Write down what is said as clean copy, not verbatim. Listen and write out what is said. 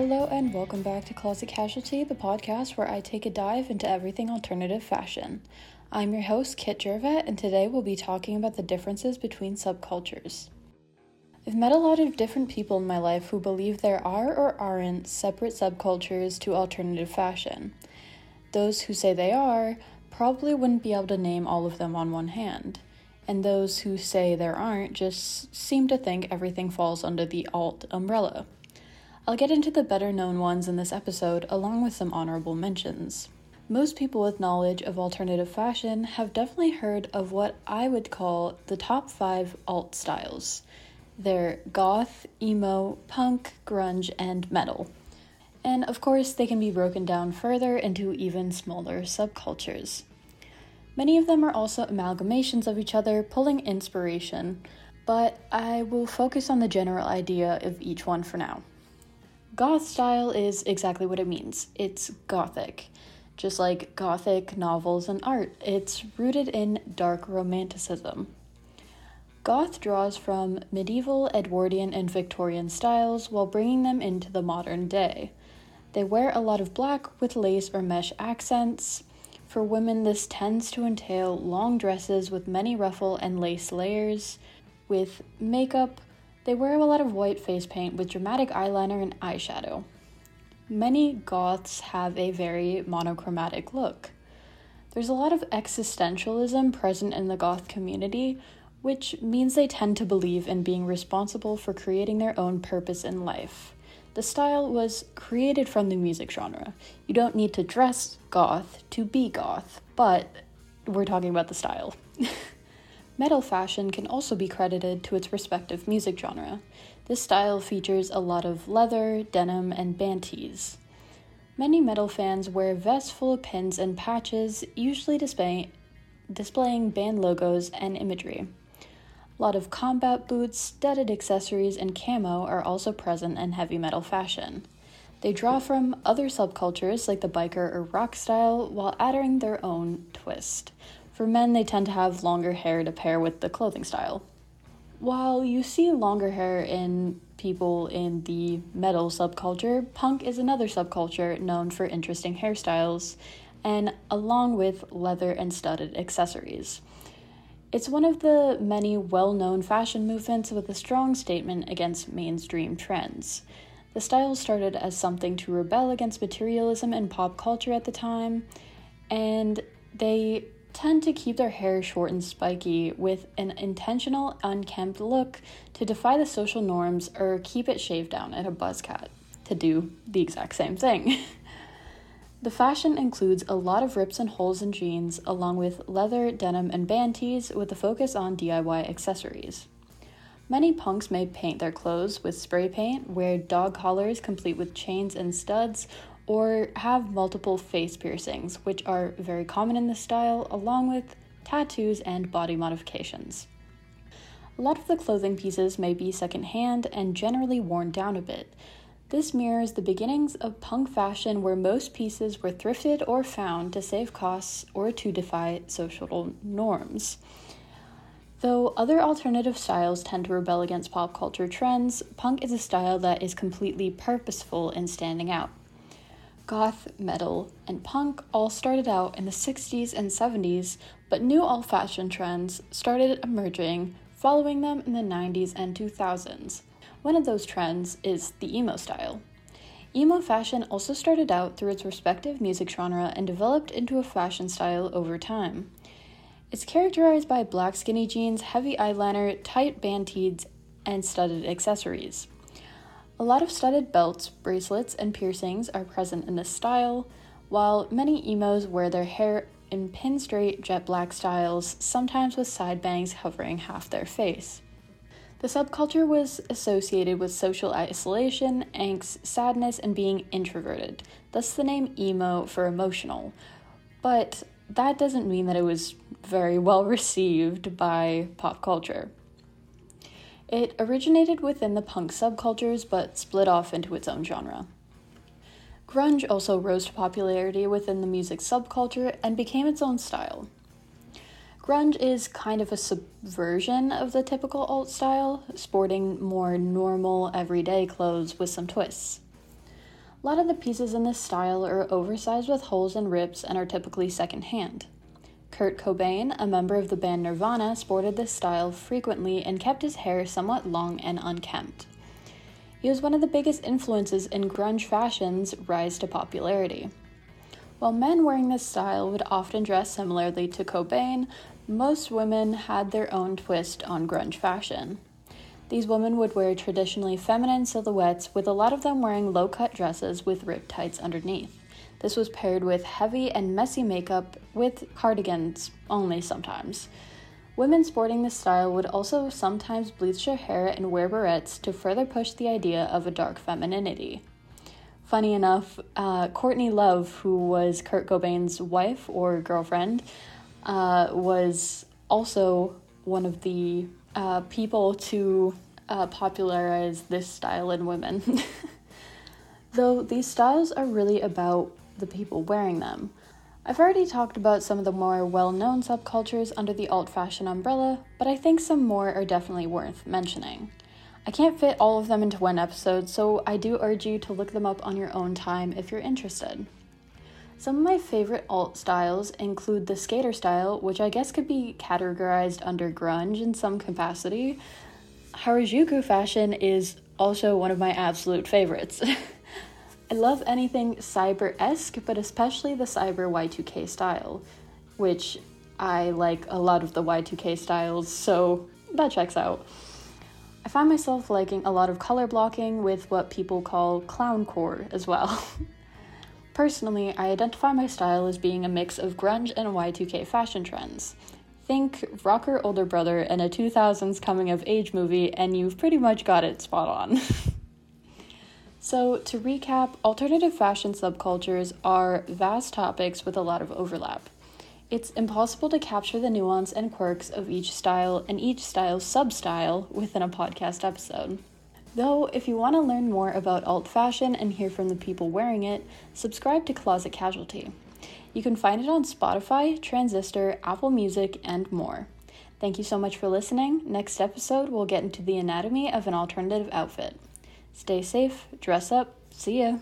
Hello and welcome back to Closet Casualty, the podcast where I take a dive into everything alternative fashion. I'm your host, Kit Jervet, and today we'll be talking about the differences between subcultures. I've met a lot of different people in my life who believe there are or aren't separate subcultures to alternative fashion. Those who say they are probably wouldn't be able to name all of them on one hand, and those who say there aren't just seem to think everything falls under the alt umbrella. I'll get into the better-known ones in this episode, along with some honorable mentions. Most people with knowledge of alternative fashion have definitely heard of what I would call the top 5 alt styles. They're goth, emo, punk, grunge, and metal. And of course, they can be broken down further into even smaller subcultures. Many of them are also amalgamations of each other, pulling inspiration, but I will focus on the general idea of each one for now. Goth style is exactly what it means. It's gothic. Just like gothic novels and art, it's rooted in dark romanticism. Goth draws from medieval, Edwardian, and Victorian styles while bringing them into the modern day. They wear a lot of black with lace or mesh accents. For women, this tends to entail long dresses with many ruffle and lace layers. With makeup, they wear a lot of white face paint with dramatic eyeliner and eyeshadow. Many goths have a very monochromatic look. There's a lot of existentialism present in the goth community, which means they tend to believe in being responsible for creating their own purpose in life. The style was created from the music genre. You don't need to dress goth to be goth, but we're talking about the style. Metal fashion can also be credited to its respective music genre. This style features a lot of leather, denim, and bantees. Many metal fans wear vests full of pins and patches, usually displaying band logos and imagery. A lot of combat boots, studded accessories, and camo are also present in heavy metal fashion. They draw from other subcultures like the biker or rock style while adding their own twist. For men, they tend to have longer hair to pair with the clothing style. While you see longer hair in people in the metal subculture, punk is another subculture known for interesting hairstyles, and along with leather and studded accessories. It's one of the many well-known fashion movements with a strong statement against mainstream trends. The style started as something to rebel against materialism in pop culture at the time, and they tend to keep their hair short and spiky with an intentional, unkempt look to defy the social norms or keep it shaved down at a buzz cut to do the exact same thing. The fashion includes a lot of rips and holes in jeans, along with leather, denim, and band tees with a focus on DIY accessories. Many punks may paint their clothes with spray paint, wear dog collars complete with chains and studs, or have multiple face piercings, which are very common in this style, along with tattoos and body modifications. A lot of the clothing pieces may be secondhand and generally worn down a bit. This mirrors the beginnings of punk fashion, where most pieces were thrifted or found to save costs or to defy social norms. Though other alternative styles tend to rebel against pop culture trends, punk is a style that is completely purposeful in standing out. Goth, metal, and punk all started out in the 60s and 70s, but new alt-fashion trends started emerging, following them in the 90s and 2000s. One of those trends is the emo style. Emo fashion also started out through its respective music genre and developed into a fashion style over time. It's characterized by black skinny jeans, heavy eyeliner, tight bandees, and studded accessories. A lot of studded belts, bracelets, and piercings are present in this style, while many emos wear their hair in pin-straight jet black styles, sometimes with side bangs covering half their face. The subculture was associated with social isolation, angst, sadness, and being introverted, thus the name emo for emotional. But that doesn't mean that it was very well received by pop culture. It originated within the punk subcultures, but split off into its own genre. Grunge also rose to popularity within the music subculture and became its own style. Grunge is kind of a subversion of the typical alt style, sporting more normal, everyday clothes with some twists. A lot of the pieces in this style are oversized with holes and rips and are typically secondhand. Kurt Cobain, a member of the band Nirvana, sported this style frequently and kept his hair somewhat long and unkempt. He was one of the biggest influences in grunge fashion's rise to popularity. While men wearing this style would often dress similarly to Cobain, most women had their own twist on grunge fashion. These women would wear traditionally feminine silhouettes, with a lot of them wearing low-cut dresses with ripped tights underneath. This was paired with heavy and messy makeup with cardigans only sometimes. Women sporting this style would also sometimes bleach their hair and wear barrettes to further push the idea of a dark femininity. Funny enough, Courtney Love, who was Kurt Cobain's wife or girlfriend, was also one of the people to popularize this style in women. Though these styles are really about the people wearing them. I've already talked about some of the more well-known subcultures under the alt-fashion umbrella, but I think some more are definitely worth mentioning. I can't fit all of them into one episode, so I do urge you to look them up on your own time if you're interested. Some of my favorite alt styles include the skater style, which I guess could be categorized under grunge in some capacity. Harajuku fashion is also one of my absolute favorites. I love anything cyber-esque, but especially the cyber Y2K style, which I like a lot of the Y2K styles, so that checks out. I find myself liking a lot of color blocking with what people call clowncore as well. Personally, I identify my style as being a mix of grunge and Y2K fashion trends. Think rocker older brother and a 2000s coming-of-age movie, and you've pretty much got it spot on. So, to recap, alternative fashion subcultures are vast topics with a lot of overlap. It's impossible to capture the nuance and quirks of each style and each style's sub-style within a podcast episode. Though, if you want to learn more about alt fashion and hear from the people wearing it, subscribe to Closet Casualty. You can find it on Spotify, Transistor, Apple Music, and more. Thank you so much for listening. Next episode, we'll get into the anatomy of an alternative outfit. Stay safe, dress up, see ya!